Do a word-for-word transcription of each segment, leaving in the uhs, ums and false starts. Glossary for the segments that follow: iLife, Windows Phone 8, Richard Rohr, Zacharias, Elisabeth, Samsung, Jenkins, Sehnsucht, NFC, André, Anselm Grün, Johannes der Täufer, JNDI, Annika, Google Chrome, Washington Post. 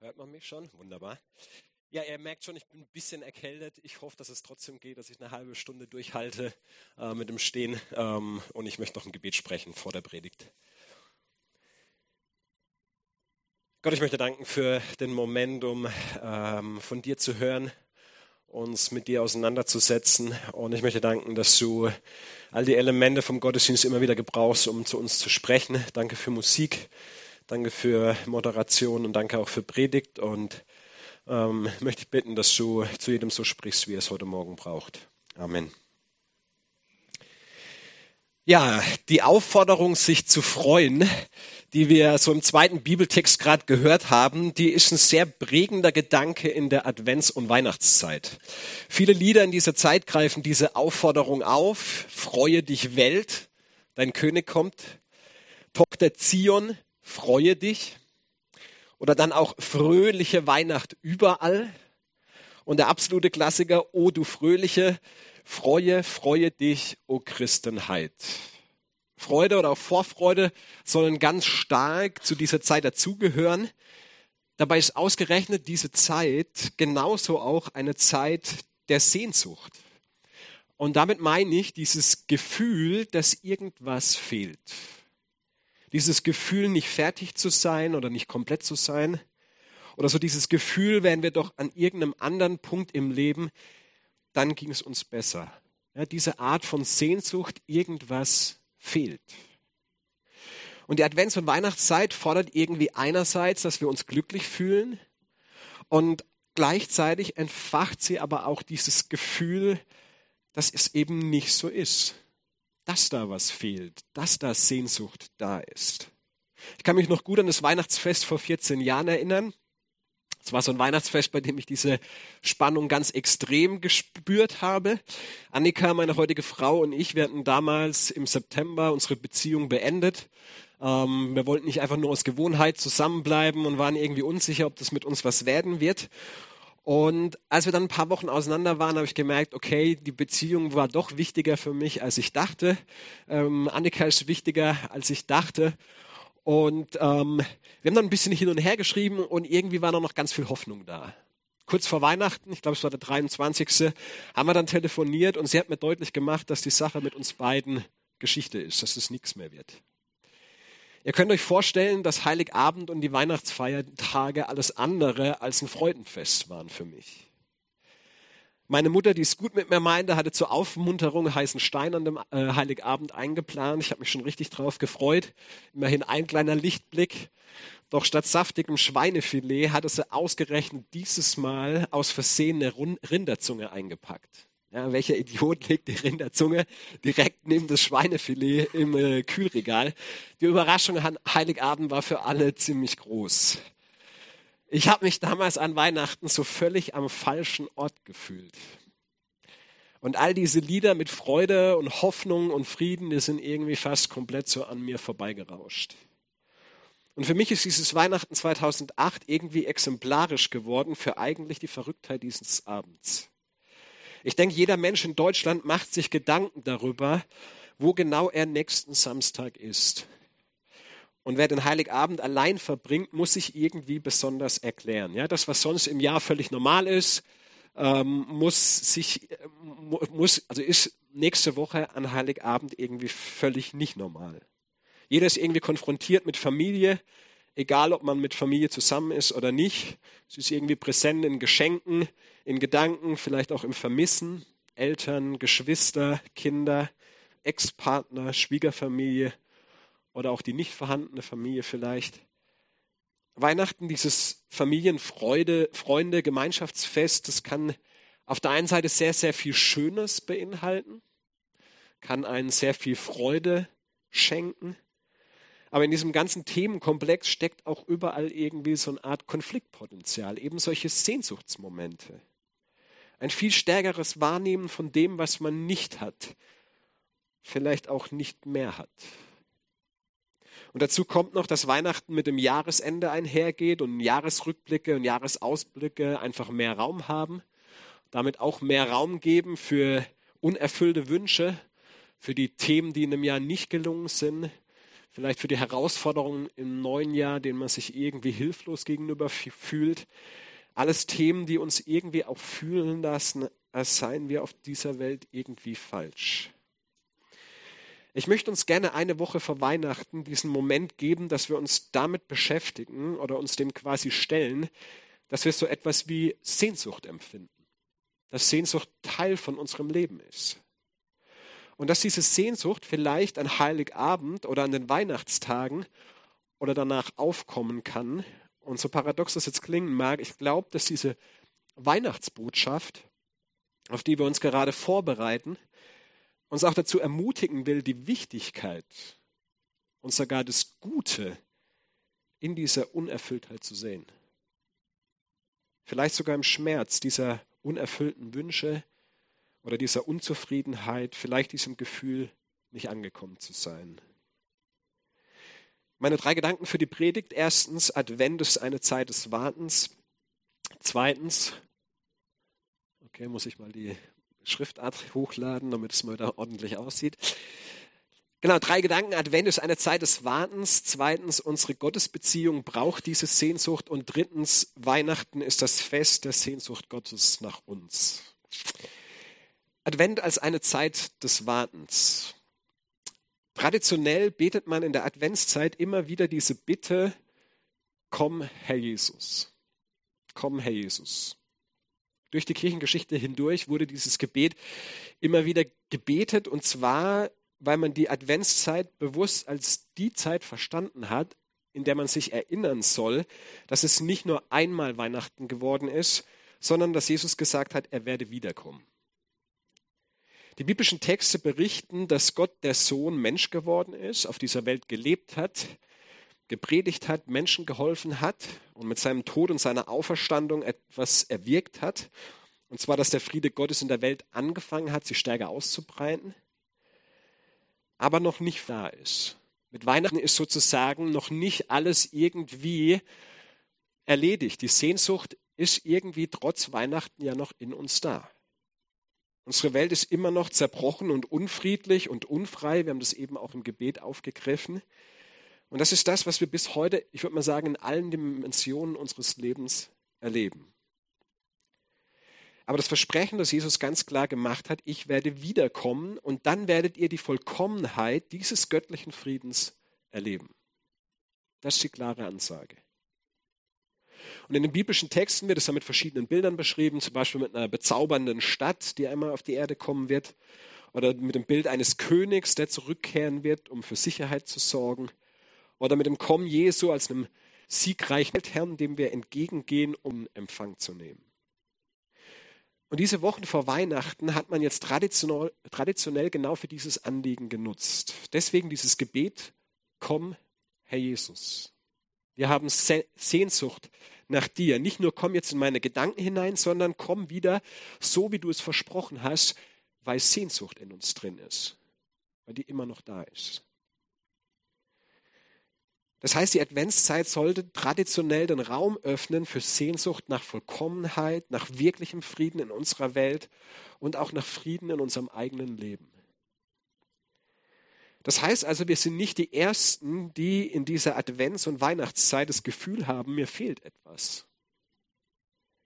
Hört man mich schon? Wunderbar. Ja, ihr merkt schon, ich bin ein bisschen erkältet. Ich hoffe, dass es trotzdem geht, dass ich eine halbe Stunde durchhalte äh, mit dem Stehen. Ähm, und ich möchte noch ein Gebet sprechen vor der Predigt. Gott, ich möchte danken für den Moment, um ähm, von dir zu hören, uns mit dir auseinanderzusetzen. Und ich möchte danken, dass du all die Elemente vom Gottesdienst immer wieder gebrauchst, um zu uns zu sprechen. Danke für Musik. Danke für Moderation und danke auch für Predigt und ähm, möchte ich bitten, dass du zu jedem so sprichst, wie er es heute Morgen braucht. Amen. Ja, die Aufforderung, sich zu freuen, die wir so im zweiten Bibeltext gerade gehört haben, die ist ein sehr prägender Gedanke in der Advents- und Weihnachtszeit. Viele Lieder in dieser Zeit greifen diese Aufforderung auf. Freue dich, Welt, dein König kommt. Tochter Zion, freue dich, oder dann auch fröhliche Weihnacht überall und der absolute Klassiker, O du Fröhliche, freue, freue dich, O Christenheit. Freude oder auch Vorfreude sollen ganz stark zu dieser Zeit dazugehören. Dabei ist ausgerechnet diese Zeit genauso auch eine Zeit der Sehnsucht. Und damit meine ich dieses Gefühl, dass irgendwas fehlt. Dieses Gefühl, nicht fertig zu sein oder nicht komplett zu sein. Oder so dieses Gefühl, wären wir doch an irgendeinem anderen Punkt im Leben, dann ging es uns besser. Ja, diese Art von Sehnsucht, irgendwas fehlt. Und die Advents- und Weihnachtszeit fordert irgendwie einerseits, dass wir uns glücklich fühlen. Und gleichzeitig entfacht sie aber auch dieses Gefühl, dass es eben nicht so ist. Dass da was fehlt, dass da Sehnsucht da ist. Ich kann mich noch gut an das Weihnachtsfest vor vierzehn Jahren erinnern. Es war so ein Weihnachtsfest, bei dem ich diese Spannung ganz extrem gespürt habe. Annika, meine heutige Frau, und ich, wir hatten damals im September unsere Beziehung beendet. Ähm, wir wollten nicht einfach nur aus Gewohnheit zusammenbleiben und waren irgendwie unsicher, ob das mit uns was werden wird. Und als wir dann ein paar Wochen auseinander waren, habe ich gemerkt, okay, die Beziehung war doch wichtiger für mich, als ich dachte. Ähm, Annika ist wichtiger, als ich dachte. Und ähm, wir haben dann ein bisschen hin und her geschrieben und irgendwie war noch ganz viel Hoffnung da. Kurz vor Weihnachten, ich glaube, es war der dreiundzwanzigste, haben wir dann telefoniert und sie hat mir deutlich gemacht, dass die Sache mit uns beiden Geschichte ist, dass es nichts mehr wird. Ihr könnt euch vorstellen, dass Heiligabend und die Weihnachtsfeiertage alles andere als ein Freudenfest waren für mich. Meine Mutter, die es gut mit mir meinte, hatte zur Aufmunterung heißen Stein an dem äh, Heiligabend eingeplant. Ich habe mich schon richtig drauf gefreut. Immerhin ein kleiner Lichtblick. Doch statt saftigem Schweinefilet hatte sie ausgerechnet dieses Mal aus Versehen eine Rund- Rinderzunge eingepackt. Ja, welcher Idiot legt die Rinderzunge direkt neben das Schweinefilet im äh, Kühlregal? Die Überraschung an Heiligabend war für alle ziemlich groß. Ich habe mich damals an Weihnachten so völlig am falschen Ort gefühlt. Und all diese Lieder mit Freude und Hoffnung und Frieden, die sind irgendwie fast komplett so an mir vorbeigerauscht. Und für mich ist dieses Weihnachten zweitausendacht irgendwie exemplarisch geworden für eigentlich die Verrücktheit dieses Abends. Ich denke, jeder Mensch in Deutschland macht sich Gedanken darüber, wo genau er nächsten Samstag ist. Und wer den Heiligabend allein verbringt, muss sich irgendwie besonders erklären. Ja, das, was sonst im Jahr völlig normal ist, ähm, muss sich, äh, muss, also ist nächste Woche an Heiligabend irgendwie völlig nicht normal. Jeder ist irgendwie konfrontiert mit Familie, egal ob man mit Familie zusammen ist oder nicht. Es ist irgendwie präsent in Geschenken, in Gedanken, vielleicht auch im Vermissen. Eltern, Geschwister, Kinder, Ex-Partner, Schwiegerfamilie oder auch die nicht vorhandene Familie vielleicht. Weihnachten, dieses Familienfreude, Freunde, Gemeinschaftsfest, das kann auf der einen Seite sehr, sehr viel Schönes beinhalten, kann einen sehr viel Freude schenken. Aber in diesem ganzen Themenkomplex steckt auch überall irgendwie so eine Art Konfliktpotenzial, eben solche Sehnsuchtsmomente. Ein viel stärkeres Wahrnehmen von dem, was man nicht hat, vielleicht auch nicht mehr hat. Und dazu kommt noch, dass Weihnachten mit dem Jahresende einhergeht und Jahresrückblicke und Jahresausblicke einfach mehr Raum haben, damit auch mehr Raum geben für unerfüllte Wünsche, für die Themen, die in einem Jahr nicht gelungen sind, vielleicht für die Herausforderungen im neuen Jahr, denen man sich irgendwie hilflos gegenüber fühlt. Alles Themen, die uns irgendwie auch fühlen lassen, als seien wir auf dieser Welt irgendwie falsch. Ich möchte uns gerne eine Woche vor Weihnachten diesen Moment geben, dass wir uns damit beschäftigen oder uns dem quasi stellen, dass wir so etwas wie Sehnsucht empfinden. Dass Sehnsucht Teil von unserem Leben ist. Und dass diese Sehnsucht vielleicht an Heiligabend oder an den Weihnachtstagen oder danach aufkommen kann. Und so paradox das jetzt klingen mag, ich glaube, dass diese Weihnachtsbotschaft, auf die wir uns gerade vorbereiten, uns auch dazu ermutigen will, die Wichtigkeit und sogar das Gute in dieser Unerfülltheit zu sehen. Vielleicht sogar im Schmerz dieser unerfüllten Wünsche oder dieser Unzufriedenheit, vielleicht diesem Gefühl, nicht angekommen zu sein. Meine drei Gedanken für die Predigt. Erstens, Advent ist eine Zeit des Wartens. Zweitens, okay, muss ich mal die Schriftart hochladen, damit es mal wieder ordentlich aussieht. Genau, drei Gedanken. Advent ist eine Zeit des Wartens. Zweitens, unsere Gottesbeziehung braucht diese Sehnsucht. Und drittens, Weihnachten ist das Fest der Sehnsucht Gottes nach uns. Advent als eine Zeit des Wartens. Traditionell betet man in der Adventszeit immer wieder diese Bitte, komm, Herr Jesus. Komm, Herr Jesus. Durch die Kirchengeschichte hindurch wurde dieses Gebet immer wieder gebetet, und zwar, weil man die Adventszeit bewusst als die Zeit verstanden hat, in der man sich erinnern soll, dass es nicht nur einmal Weihnachten geworden ist, sondern dass Jesus gesagt hat, er werde wiederkommen. Die biblischen Texte berichten, dass Gott, der Sohn, Mensch geworden ist, auf dieser Welt gelebt hat, gepredigt hat, Menschen geholfen hat und mit seinem Tod und seiner Auferstandung etwas erwirkt hat. Und zwar, dass der Friede Gottes in der Welt angefangen hat, sich stärker auszubreiten, aber noch nicht da ist. Mit Weihnachten ist sozusagen noch nicht alles irgendwie erledigt. Die Sehnsucht ist irgendwie trotz Weihnachten ja noch in uns da. Unsere Welt ist immer noch zerbrochen und unfriedlich und unfrei. Wir haben das eben auch im Gebet aufgegriffen. Und das ist das, was wir bis heute, ich würde mal sagen, in allen Dimensionen unseres Lebens erleben. Aber das Versprechen, das Jesus ganz klar gemacht hat, ich werde wiederkommen und dann werdet ihr die Vollkommenheit dieses göttlichen Friedens erleben. Das ist die klare Ansage. Und in den biblischen Texten wird es dann mit verschiedenen Bildern beschrieben, zum Beispiel mit einer bezaubernden Stadt, die einmal auf die Erde kommen wird, oder mit dem Bild eines Königs, der zurückkehren wird, um für Sicherheit zu sorgen. Oder mit dem Kommen Jesu als einem siegreichen Weltherrn, dem wir entgegengehen, um Empfang zu nehmen. Und diese Wochen vor Weihnachten hat man jetzt traditionell, traditionell genau für dieses Anliegen genutzt. Deswegen dieses Gebet, komm, Herr Jesus. Wir haben Sehnsucht nach dir. Nicht nur komm jetzt in meine Gedanken hinein, sondern komm wieder, so wie du es versprochen hast, weil Sehnsucht in uns drin ist, weil die immer noch da ist. Das heißt, die Adventszeit sollte traditionell den Raum öffnen für Sehnsucht nach Vollkommenheit, nach wirklichem Frieden in unserer Welt und auch nach Frieden in unserem eigenen Leben. Das heißt also, wir sind nicht die Ersten, die in dieser Advents- und Weihnachtszeit das Gefühl haben, mir fehlt etwas.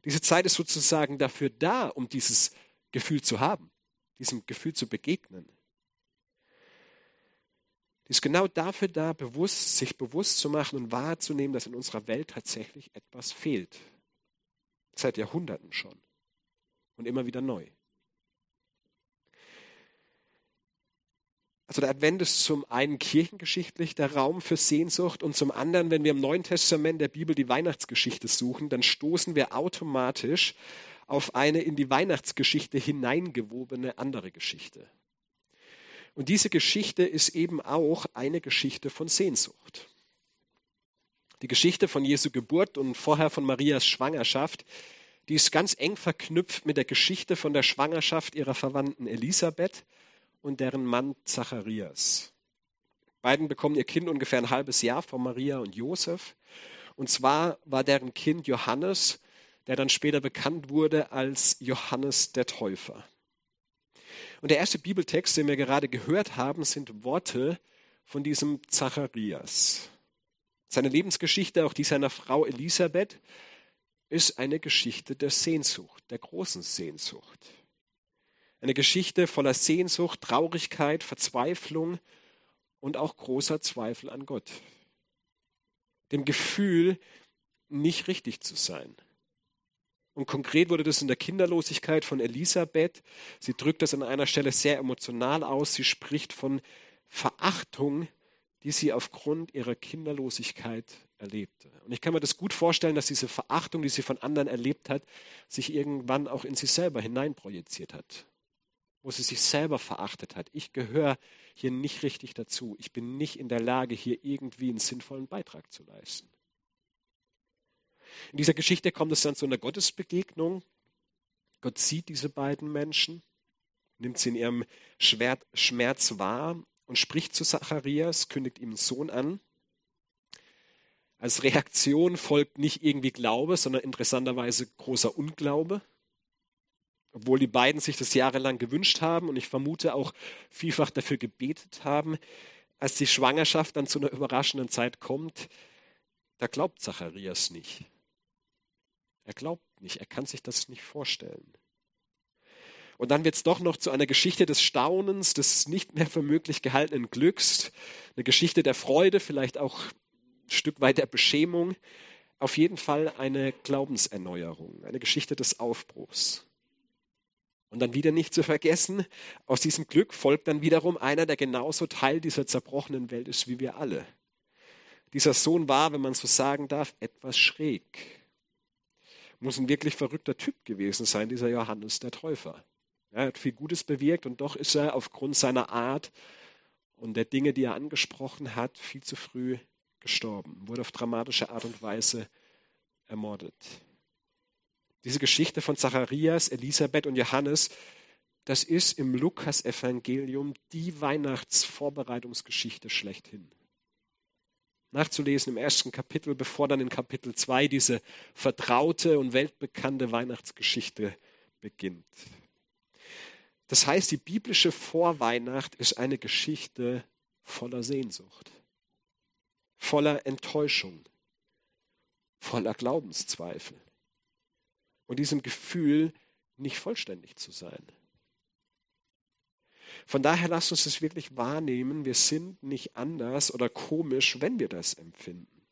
Diese Zeit ist sozusagen dafür da, um dieses Gefühl zu haben, diesem Gefühl zu begegnen. Ist genau dafür da, bewusst, sich bewusst zu machen und wahrzunehmen, dass in unserer Welt tatsächlich etwas fehlt. Seit Jahrhunderten schon. Und immer wieder neu. Also der Advent ist zum einen kirchengeschichtlich der Raum für Sehnsucht und zum anderen, wenn wir im Neuen Testament der Bibel die Weihnachtsgeschichte suchen, dann stoßen wir automatisch auf eine in die Weihnachtsgeschichte hineingewobene andere Geschichte. Und diese Geschichte ist eben auch eine Geschichte von Sehnsucht. Die Geschichte von Jesu Geburt und vorher von Marias Schwangerschaft, die ist ganz eng verknüpft mit der Geschichte von der Schwangerschaft ihrer Verwandten Elisabeth und deren Mann Zacharias. Beiden bekommen ihr Kind ungefähr ein halbes Jahr von Maria und Josef. Und zwar war deren Kind Johannes, der dann später bekannt wurde als Johannes der Täufer. Und der erste Bibeltext, den wir gerade gehört haben, sind Worte von diesem Zacharias. Seine Lebensgeschichte, auch die seiner Frau Elisabeth, ist eine Geschichte der Sehnsucht, der großen Sehnsucht. Eine Geschichte voller Sehnsucht, Traurigkeit, Verzweiflung und auch großer Zweifel an Gott. Dem Gefühl, nicht richtig zu sein. Und konkret wurde das in der Kinderlosigkeit von Elisabeth. Sie drückt das an einer Stelle sehr emotional aus. Sie spricht von Verachtung, die sie aufgrund ihrer Kinderlosigkeit erlebte. Und ich kann mir das gut vorstellen, dass diese Verachtung, die sie von anderen erlebt hat, sich irgendwann auch in sich selber hineinprojiziert hat. Wo sie sich selber verachtet hat. Ich gehöre hier nicht richtig dazu. Ich bin nicht in der Lage, hier irgendwie einen sinnvollen Beitrag zu leisten. In dieser Geschichte kommt es dann zu einer Gottesbegegnung. Gott sieht diese beiden Menschen, nimmt sie in ihrem Schmerz wahr und spricht zu Zacharias, kündigt ihm einen Sohn an. Als Reaktion folgt nicht irgendwie Glaube, sondern interessanterweise großer Unglaube. Obwohl die beiden sich das jahrelang gewünscht haben und ich vermute auch vielfach dafür gebetet haben, als die Schwangerschaft dann zu einer überraschenden Zeit kommt, da glaubt Zacharias nicht. Er glaubt nicht, er kann sich das nicht vorstellen. Und dann wird es doch noch zu einer Geschichte des Staunens, des nicht mehr für möglich gehaltenen Glücks, eine Geschichte der Freude, vielleicht auch ein Stück weit der Beschämung. Auf jeden Fall eine Glaubenserneuerung, eine Geschichte des Aufbruchs. Und dann wieder nicht zu vergessen, aus diesem Glück folgt dann wiederum einer, der genauso Teil dieser zerbrochenen Welt ist wie wir alle. Dieser Sohn war, wenn man so sagen darf, etwas schräg. Muss ein wirklich verrückter Typ gewesen sein, dieser Johannes der Täufer. Er hat viel Gutes bewirkt und doch ist er aufgrund seiner Art und der Dinge, die er angesprochen hat, viel zu früh gestorben. Wurde auf dramatische Art und Weise ermordet. Diese Geschichte von Zacharias, Elisabeth und Johannes, das ist im Lukas-Evangelium die Weihnachtsvorbereitungsgeschichte schlechthin. Nachzulesen im ersten Kapitel, bevor dann in Kapitel zwei diese vertraute und weltbekannte Weihnachtsgeschichte beginnt. Das heißt, die biblische Vorweihnacht ist eine Geschichte voller Sehnsucht, voller Enttäuschung, voller Glaubenszweifel und diesem Gefühl, nicht vollständig zu sein. Von daher lasst uns es wirklich wahrnehmen, wir sind nicht anders oder komisch, wenn wir das empfinden.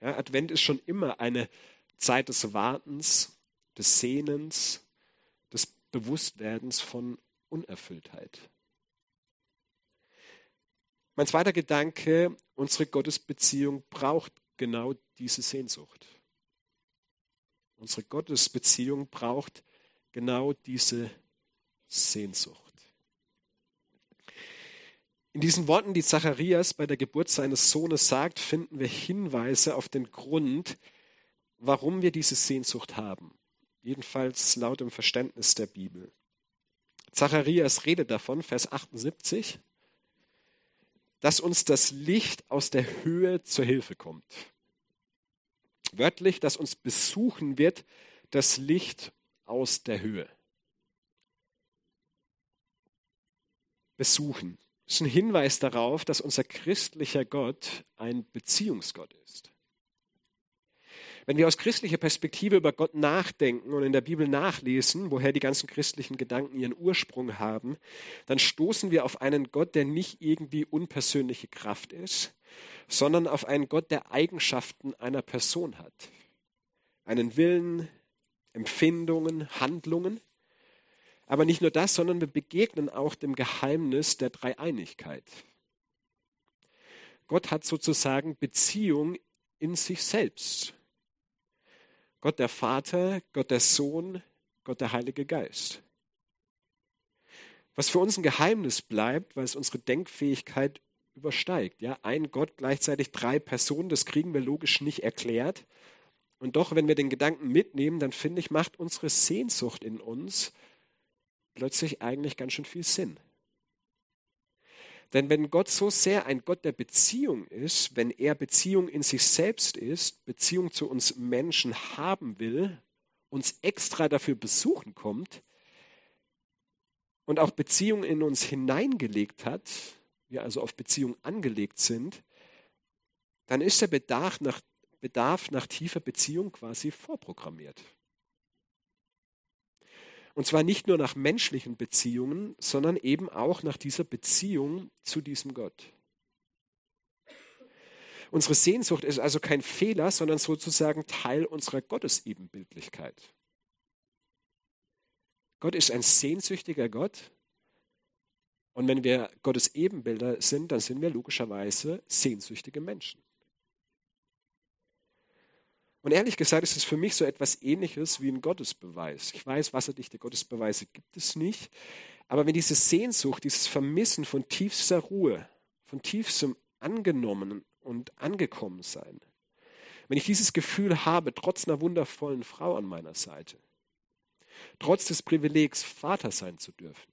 Ja, Advent ist schon immer eine Zeit des Wartens, des Sehnens, des Bewusstwerdens von Unerfülltheit. Mein zweiter Gedanke, unsere Gottesbeziehung braucht genau diese Sehnsucht. Unsere Gottesbeziehung braucht genau diese Sehnsucht. In diesen Worten, die Zacharias bei der Geburt seines Sohnes sagt, finden wir Hinweise auf den Grund, warum wir diese Sehnsucht haben. Jedenfalls laut dem Verständnis der Bibel. Zacharias redet davon, Vers achtundsiebzig, dass uns das Licht aus der Höhe zur Hilfe kommt. Wörtlich, dass uns besuchen wird das Licht aus der Höhe. Besuchen. Das ist ein Hinweis darauf, dass unser christlicher Gott ein Beziehungsgott ist. Wenn wir aus christlicher Perspektive über Gott nachdenken und in der Bibel nachlesen, woher die ganzen christlichen Gedanken ihren Ursprung haben, dann stoßen wir auf einen Gott, der nicht irgendwie unpersönliche Kraft ist, sondern auf einen Gott, der Eigenschaften einer Person hat. Einen Willen, Empfindungen, Handlungen. Aber nicht nur das, sondern wir begegnen auch dem Geheimnis der Dreieinigkeit. Gott hat sozusagen Beziehung in sich selbst. Gott der Vater, Gott der Sohn, Gott der Heilige Geist. Was für uns ein Geheimnis bleibt, weil es unsere Denkfähigkeit übersteigt. Ja, ein Gott, gleichzeitig drei Personen, das kriegen wir logisch nicht erklärt. Und doch, wenn wir den Gedanken mitnehmen, dann finde ich, macht unsere Sehnsucht in uns plötzlich eigentlich ganz schön viel Sinn. Denn wenn Gott so sehr ein Gott der Beziehung ist, wenn er Beziehung in sich selbst ist, Beziehung zu uns Menschen haben will, uns extra dafür besuchen kommt und auch Beziehung in uns hineingelegt hat, wir also auf Beziehung angelegt sind, dann ist der Bedarf nach, Bedarf nach tiefer Beziehung quasi vorprogrammiert. Und zwar nicht nur nach menschlichen Beziehungen, sondern eben auch nach dieser Beziehung zu diesem Gott. Unsere Sehnsucht ist also kein Fehler, sondern sozusagen Teil unserer Gottesebenbildlichkeit. Gott ist ein sehnsüchtiger Gott. Und wenn wir Gottes Ebenbilder sind, dann sind wir logischerweise sehnsüchtige Menschen. Und ehrlich gesagt ist es für mich so etwas Ähnliches wie ein Gottesbeweis. Ich weiß, wasserdichte Gottesbeweise gibt es nicht. Aber wenn diese Sehnsucht, dieses Vermissen von tiefster Ruhe, von tiefstem Angenommenen und Angekommensein, wenn ich dieses Gefühl habe, trotz einer wundervollen Frau an meiner Seite, trotz des Privilegs, Vater sein zu dürfen,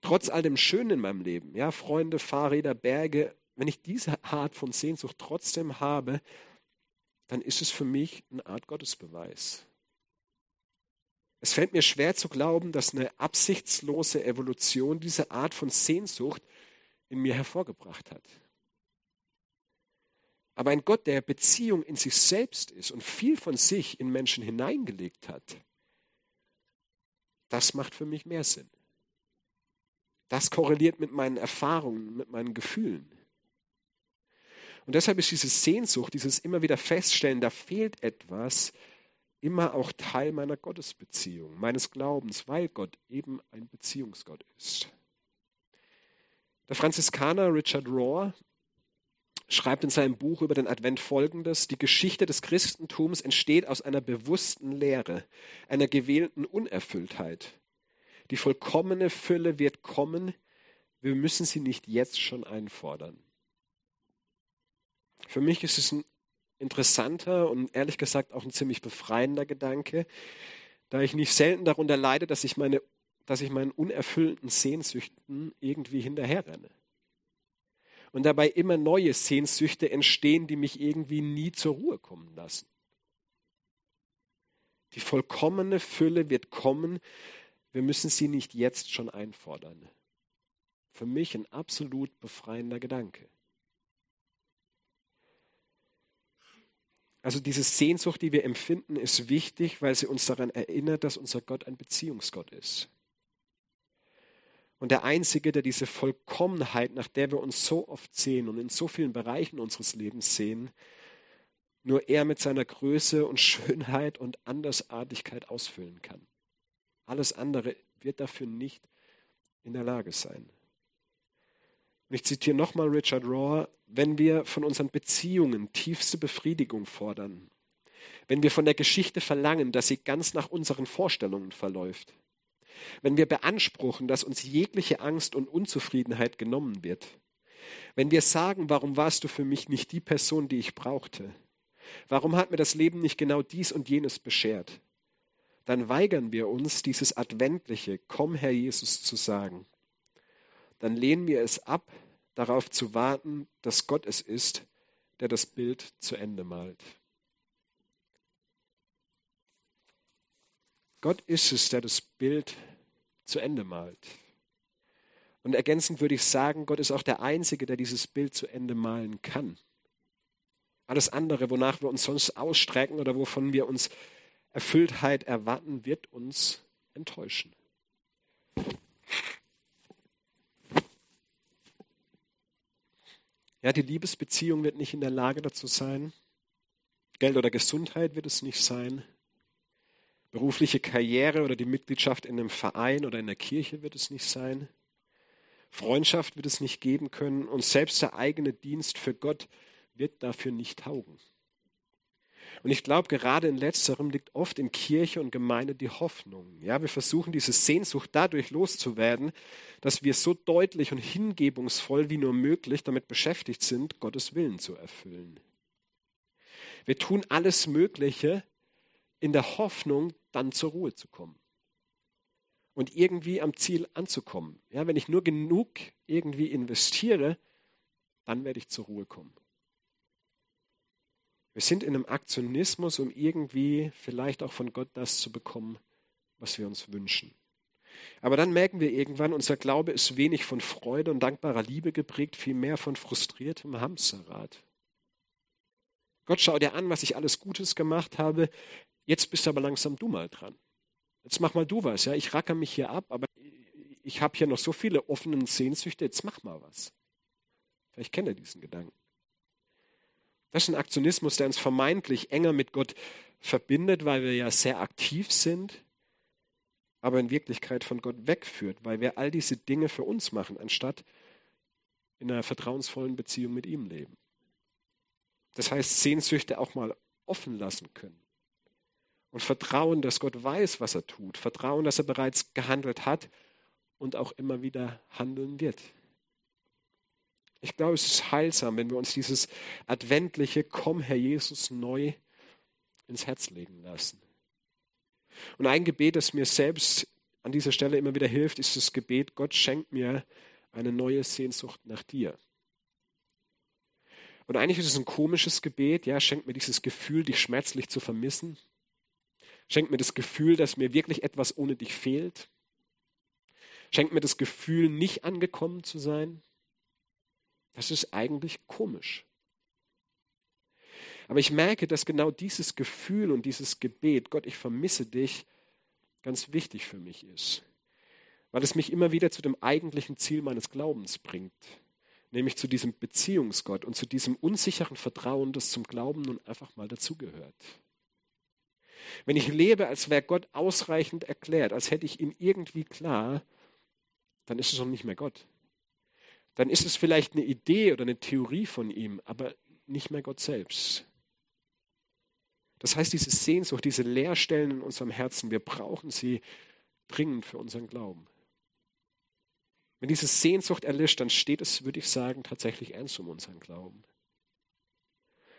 trotz all dem Schönen in meinem Leben, ja, Freunde, Fahrräder, Berge, wenn ich diese Art von Sehnsucht trotzdem habe, dann ist es für mich eine Art Gottesbeweis. Es fällt mir schwer zu glauben, dass eine absichtslose Evolution diese Art von Sehnsucht in mir hervorgebracht hat. Aber ein Gott, der Beziehung in sich selbst ist und viel von sich in Menschen hineingelegt hat, das macht für mich mehr Sinn. Das korreliert mit meinen Erfahrungen, mit meinen Gefühlen. Und deshalb ist diese Sehnsucht, dieses immer wieder Feststellen, da fehlt etwas, immer auch Teil meiner Gottesbeziehung, meines Glaubens, weil Gott eben ein Beziehungsgott ist. Der Franziskaner Richard Rohr schreibt in seinem Buch über den Advent Folgendes: Die Geschichte des Christentums entsteht aus einer bewussten Leere, einer gewählten Unerfülltheit. Die vollkommene Fülle wird kommen. Wir müssen sie nicht jetzt schon einfordern. Für mich ist es ein interessanter und ehrlich gesagt auch ein ziemlich befreiender Gedanke, da ich nicht selten darunter leide, dass ich, meine, dass ich meinen unerfüllten Sehnsüchten irgendwie hinterherrenne. Und dabei immer neue Sehnsüchte entstehen, die mich irgendwie nie zur Ruhe kommen lassen. Die vollkommene Fülle wird kommen. Wir müssen sie nicht jetzt schon einfordern. Für mich ein absolut befreiender Gedanke. Also diese Sehnsucht, die wir empfinden, ist wichtig, weil sie uns daran erinnert, dass unser Gott ein Beziehungsgott ist. Und der Einzige, der diese Vollkommenheit, nach der wir uns so oft sehen und in so vielen Bereichen unseres Lebens sehen, nur er mit seiner Größe und Schönheit und Andersartigkeit ausfüllen kann. Alles andere wird dafür nicht in der Lage sein. Und ich zitiere nochmal Richard Rohr: Wenn wir von unseren Beziehungen tiefste Befriedigung fordern, wenn wir von der Geschichte verlangen, dass sie ganz nach unseren Vorstellungen verläuft, wenn wir beanspruchen, dass uns jegliche Angst und Unzufriedenheit genommen wird, wenn wir sagen, warum warst du für mich nicht die Person, die ich brauchte, warum hat mir das Leben nicht genau dies und jenes beschert, dann weigern wir uns, dieses adventliche Komm, Herr Jesus, zu sagen. Dann lehnen wir es ab, darauf zu warten, dass Gott es ist, der das Bild zu Ende malt. Gott ist es, der das Bild zu Ende malt. Und ergänzend würde ich sagen, Gott ist auch der Einzige, der dieses Bild zu Ende malen kann. Alles andere, wonach wir uns sonst ausstrecken oder wovon wir uns Erfülltheit erwarten, wird uns enttäuschen. Ja, die Liebesbeziehung wird nicht in der Lage dazu sein. Geld oder Gesundheit wird es nicht sein. Berufliche Karriere oder die Mitgliedschaft in einem Verein oder in der Kirche wird es nicht sein. Freundschaft wird es nicht geben können. Und selbst der eigene Dienst für Gott wird dafür nicht taugen. Und ich glaube, gerade in Letzterem liegt oft in Kirche und Gemeinde die Hoffnung. Ja, wir versuchen, diese Sehnsucht dadurch loszuwerden, dass wir so deutlich und hingebungsvoll wie nur möglich damit beschäftigt sind, Gottes Willen zu erfüllen. Wir tun alles Mögliche in der Hoffnung, dann zur Ruhe zu kommen und irgendwie am Ziel anzukommen. Ja, wenn ich nur genug irgendwie investiere, dann werde ich zur Ruhe kommen. Wir sind in einem Aktionismus, um irgendwie vielleicht auch von Gott das zu bekommen, was wir uns wünschen. Aber dann merken wir irgendwann, unser Glaube ist wenig von Freude und dankbarer Liebe geprägt, vielmehr von frustriertem Hamsterrad. Gott, schau dir an, was ich alles Gutes gemacht habe. Jetzt bist aber langsam du mal dran. Jetzt mach mal du was. Ja? Ich racker mich hier ab, aber ich habe hier noch so viele offene Sehnsüchte. Jetzt mach mal was. Vielleicht kennt ihr diesen Gedanken. Das ist ein Aktionismus, der uns vermeintlich enger mit Gott verbindet, weil wir ja sehr aktiv sind, aber in Wirklichkeit von Gott wegführt, weil wir all diese Dinge für uns machen, anstatt in einer vertrauensvollen Beziehung mit ihm leben. Das heißt, Sehnsüchte auch mal offen lassen können und vertrauen, dass Gott weiß, was er tut, vertrauen, dass er bereits gehandelt hat und auch immer wieder handeln wird. Ich glaube, es ist heilsam, wenn wir uns dieses adventliche Komm, Herr Jesus, neu ins Herz legen lassen. Und ein Gebet, das mir selbst an dieser Stelle immer wieder hilft, ist das Gebet, Gott schenkt mir eine neue Sehnsucht nach dir. Und eigentlich ist es ein komisches Gebet, ja, schenkt mir dieses Gefühl, dich schmerzlich zu vermissen. Schenkt mir das Gefühl, dass mir wirklich etwas ohne dich fehlt. Schenkt mir das Gefühl, nicht angekommen zu sein. Das ist eigentlich komisch. Aber ich merke, dass genau dieses Gefühl und dieses Gebet, Gott, ich vermisse dich, ganz wichtig für mich ist. Weil es mich immer wieder zu dem eigentlichen Ziel meines Glaubens bringt. Nämlich zu diesem Beziehungsgott und zu diesem unsicheren Vertrauen, das zum Glauben nun einfach mal dazugehört. Wenn ich lebe, als wäre Gott ausreichend erklärt, als hätte ich ihn irgendwie klar, dann ist es doch nicht mehr Gott. Dann ist es vielleicht eine Idee oder eine Theorie von ihm, aber nicht mehr Gott selbst. Das heißt, diese Sehnsucht, diese Leerstellen in unserem Herzen, wir brauchen sie dringend für unseren Glauben. Wenn diese Sehnsucht erlischt, dann steht es, würde ich sagen, tatsächlich ernst um unseren Glauben.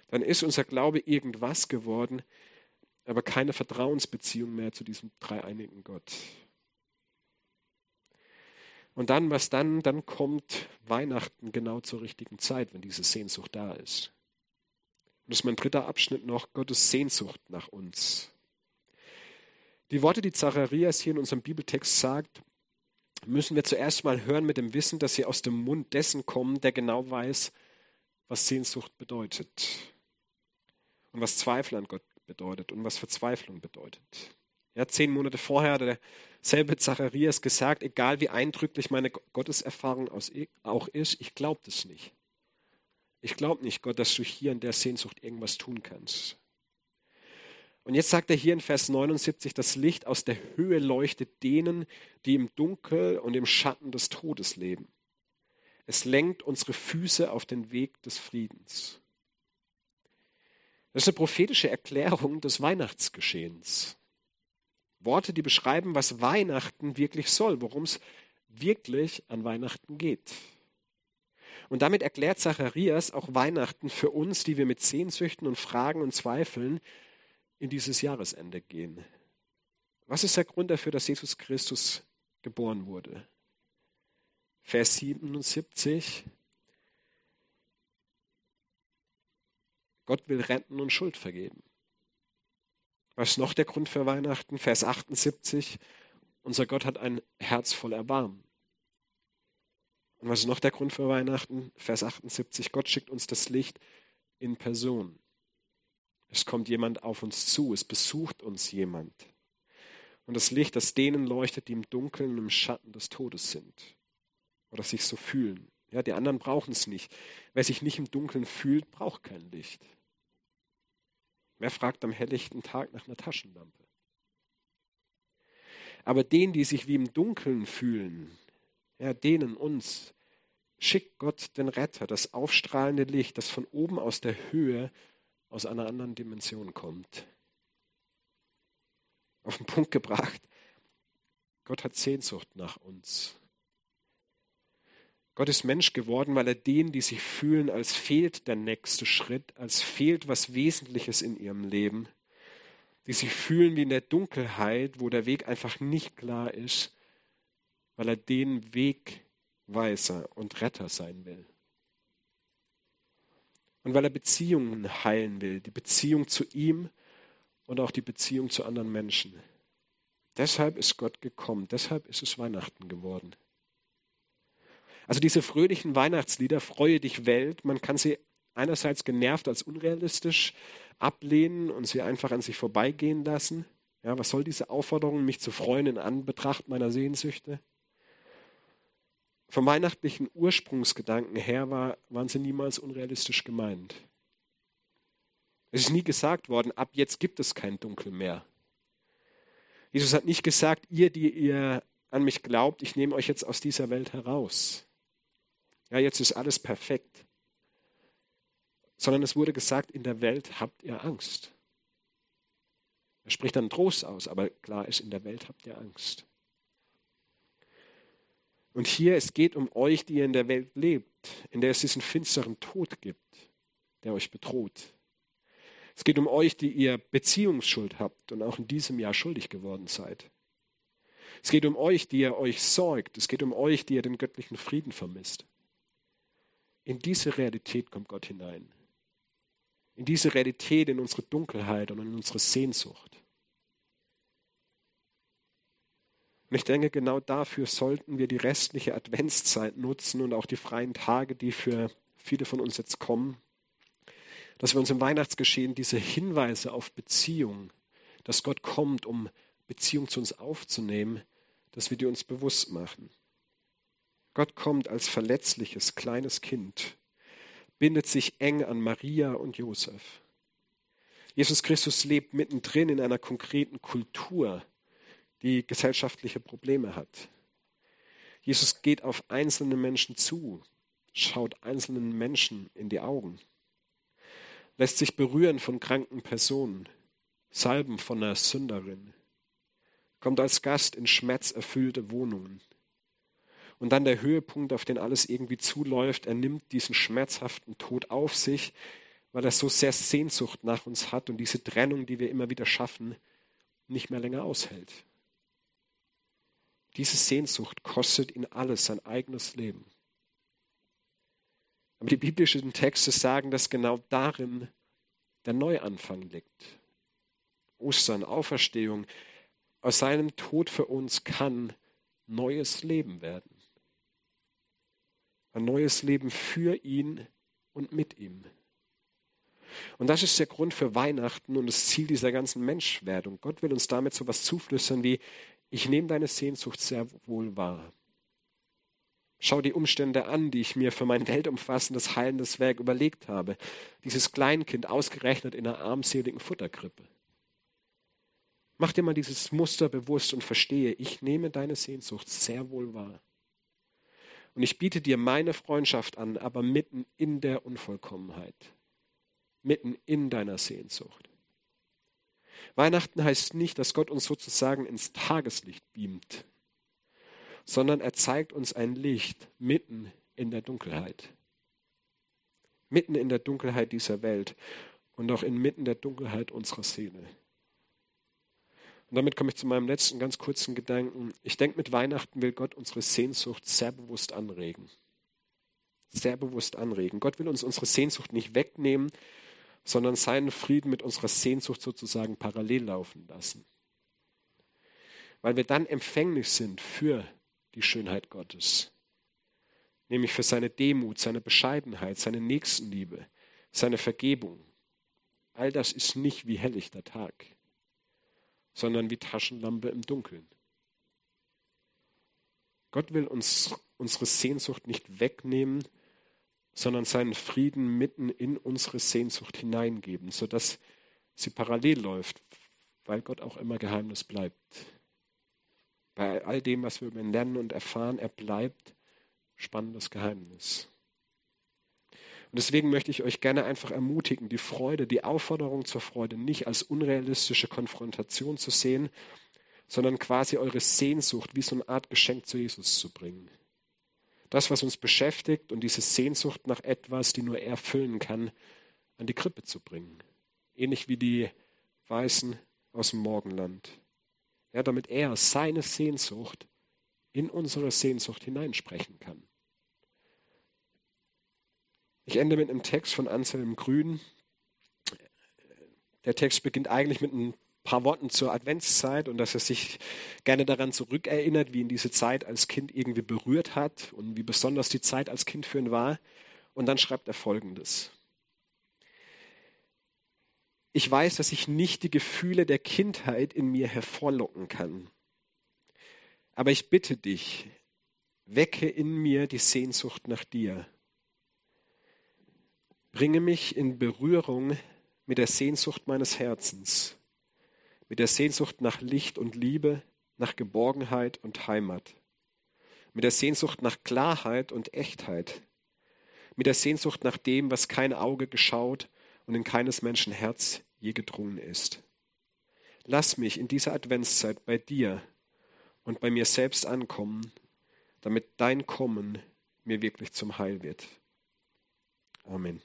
Dann ist unser Glaube irgendwas geworden, aber keine Vertrauensbeziehung mehr zu diesem dreieinigen Gott. Und dann, was dann? Dann kommt Weihnachten genau zur richtigen Zeit, wenn diese Sehnsucht da ist. Und das ist mein dritter Abschnitt noch, Gottes Sehnsucht nach uns. Die Worte, die Zacharias hier in unserem Bibeltext sagt, müssen wir zuerst mal hören mit dem Wissen, dass sie aus dem Mund dessen kommen, der genau weiß, was Sehnsucht bedeutet. Und was Zweifel an Gott bedeutet und was Verzweiflung bedeutet. Ja, zehn Monate vorher hat derselbe Zacharias gesagt, egal wie eindrücklich meine Gotteserfahrung auch ist, ich glaube das nicht. Ich glaube nicht, Gott, dass du hier in der Sehnsucht irgendwas tun kannst. Und jetzt sagt er hier in Vers neunundsiebzig, das Licht aus der Höhe leuchtet denen, die im Dunkel und im Schatten des Todes leben. Es lenkt unsere Füße auf den Weg des Friedens. Das ist eine prophetische Erklärung des Weihnachtsgeschehens. Worte, die beschreiben, was Weihnachten wirklich soll, worum es wirklich an Weihnachten geht. Und damit erklärt Zacharias auch Weihnachten für uns, die wir mit Sehnsüchten und Fragen und Zweifeln in dieses Jahresende gehen. Was ist der Grund dafür, dass Jesus Christus geboren wurde? Vers siebenundsiebzig. Gott will retten und Schuld vergeben. Was ist noch der Grund für Weihnachten? Vers achtundsiebzig, unser Gott hat ein Herz voll Erbarmen. Und was ist noch der Grund für Weihnachten? Vers achtundsiebzig, Gott schickt uns das Licht in Person. Es kommt jemand auf uns zu, es besucht uns jemand. Und das Licht, das denen leuchtet, die im Dunkeln und im Schatten des Todes sind. Oder sich so fühlen. Ja, die anderen brauchen es nicht. Wer sich nicht im Dunkeln fühlt, braucht kein Licht. Wer fragt am helllichten Tag nach einer Taschenlampe? Aber denen, die sich wie im Dunkeln fühlen, ja, denen uns, schickt Gott den Retter, das aufstrahlende Licht, das von oben aus der Höhe aus einer anderen Dimension kommt. Auf den Punkt gebracht, Gott hat Sehnsucht nach uns. Gott ist Mensch geworden, weil er denen, die sich fühlen, als fehlt der nächste Schritt, als fehlt was Wesentliches in ihrem Leben, die sich fühlen wie in der Dunkelheit, wo der Weg einfach nicht klar ist, weil er denen Wegweiser und Retter sein will. Und weil er Beziehungen heilen will, die Beziehung zu ihm und auch die Beziehung zu anderen Menschen. Deshalb ist Gott gekommen. Deshalb ist es Weihnachten geworden. Also diese fröhlichen Weihnachtslieder, Freue dich Welt, man kann sie einerseits genervt als unrealistisch ablehnen und sie einfach an sich vorbeigehen lassen. Ja, was soll diese Aufforderung, mich zu freuen in Anbetracht meiner Sehnsüchte? Vom weihnachtlichen Ursprungsgedanken her war, waren sie niemals unrealistisch gemeint. Es ist nie gesagt worden, ab jetzt gibt es kein Dunkel mehr. Jesus hat nicht gesagt, ihr, die ihr an mich glaubt, ich nehme euch jetzt aus dieser Welt heraus. Ja, jetzt ist alles perfekt. Sondern es wurde gesagt, in der Welt habt ihr Angst. Er spricht dann Trost aus, aber klar ist, in der Welt habt ihr Angst. Und hier, es geht um euch, die ihr in der Welt lebt, in der es diesen finsteren Tod gibt, der euch bedroht. Es geht um euch, die ihr Beziehungsschuld habt und auch in diesem Jahr schuldig geworden seid. Es geht um euch, die ihr euch sorgt. Es geht um euch, die ihr den göttlichen Frieden vermisst. In diese Realität kommt Gott hinein. In diese Realität, in unsere Dunkelheit und in unsere Sehnsucht. Und ich denke, genau dafür sollten wir die restliche Adventszeit nutzen und auch die freien Tage, die für viele von uns jetzt kommen, dass wir uns im Weihnachtsgeschehen diese Hinweise auf Beziehung, dass Gott kommt, um Beziehung zu uns aufzunehmen, dass wir die uns bewusst machen. Gott kommt als verletzliches, kleines Kind, bindet sich eng an Maria und Josef. Jesus Christus lebt mittendrin in einer konkreten Kultur, die gesellschaftliche Probleme hat. Jesus geht auf einzelne Menschen zu, schaut einzelnen Menschen in die Augen, lässt sich berühren von kranken Personen, salben von einer Sünderin, kommt als Gast in schmerzerfüllte Wohnungen. Und dann der Höhepunkt, auf den alles irgendwie zuläuft, er nimmt diesen schmerzhaften Tod auf sich, weil er so sehr Sehnsucht nach uns hat und diese Trennung, die wir immer wieder schaffen, nicht mehr länger aushält. Diese Sehnsucht kostet ihn alles, sein eigenes Leben. Aber die biblischen Texte sagen, dass genau darin der Neuanfang liegt. Ostern, Auferstehung, aus seinem Tod für uns kann neues Leben werden. Ein neues Leben für ihn und mit ihm. Und das ist der Grund für Weihnachten und das Ziel dieser ganzen Menschwerdung. Gott will uns damit so etwas zuflüstern wie, ich nehme deine Sehnsucht sehr wohl wahr. Schau die Umstände an, die ich mir für mein weltumfassendes, heilendes Werk überlegt habe. Dieses Kleinkind ausgerechnet in einer armseligen Futterkrippe. Mach dir mal dieses Muster bewusst und verstehe, ich nehme deine Sehnsucht sehr wohl wahr. Und ich biete dir meine Freundschaft an, aber mitten in der Unvollkommenheit. Mitten in deiner Sehnsucht. Weihnachten heißt nicht, dass Gott uns sozusagen ins Tageslicht beamt, sondern er zeigt uns ein Licht mitten in der Dunkelheit. Mitten in der Dunkelheit dieser Welt und auch inmitten der Dunkelheit unserer Seele. Und damit komme ich zu meinem letzten ganz kurzen Gedanken. Ich denke, mit Weihnachten will Gott unsere Sehnsucht sehr bewusst anregen. Sehr bewusst anregen. Gott will uns unsere Sehnsucht nicht wegnehmen, sondern seinen Frieden mit unserer Sehnsucht sozusagen parallel laufen lassen. Weil wir dann empfänglich sind für die Schönheit Gottes. Nämlich für seine Demut, seine Bescheidenheit, seine Nächstenliebe, seine Vergebung. All das ist nicht wie helllichter Tag, sondern wie Taschenlampe im Dunkeln. Gott will uns unsere Sehnsucht nicht wegnehmen, sondern seinen Frieden mitten in unsere Sehnsucht hineingeben, sodass sie parallel läuft, weil Gott auch immer Geheimnis bleibt. Bei all dem, was wir über ihn lernen und erfahren, er bleibt spannendes Geheimnis. Und deswegen möchte ich euch gerne einfach ermutigen, die Freude, die Aufforderung zur Freude nicht als unrealistische Konfrontation zu sehen, sondern quasi eure Sehnsucht wie so eine Art Geschenk zu Jesus zu bringen. Das, was uns beschäftigt und diese Sehnsucht nach etwas, die nur er füllen kann, an die Krippe zu bringen. Ähnlich wie die Weißen aus dem Morgenland. Ja, damit er seine Sehnsucht in unsere Sehnsucht hineinsprechen kann. Ich ende mit einem Text von Anselm Grün. Der Text beginnt eigentlich mit einem paar Worten zur Adventszeit und dass er sich gerne daran zurückerinnert, wie ihn diese Zeit als Kind irgendwie berührt hat und wie besonders die Zeit als Kind für ihn war. Und dann schreibt er Folgendes. Ich weiß, dass ich nicht die Gefühle der Kindheit in mir hervorlocken kann. Aber ich bitte dich, wecke in mir die Sehnsucht nach dir. Bringe mich in Berührung mit der Sehnsucht meines Herzens, mit der Sehnsucht nach Licht und Liebe, nach Geborgenheit und Heimat, mit der Sehnsucht nach Klarheit und Echtheit, mit der Sehnsucht nach dem, was kein Auge geschaut und in keines Menschen Herz je gedrungen ist. Lass mich in dieser Adventszeit bei dir und bei mir selbst ankommen, damit dein Kommen mir wirklich zum Heil wird. Amen.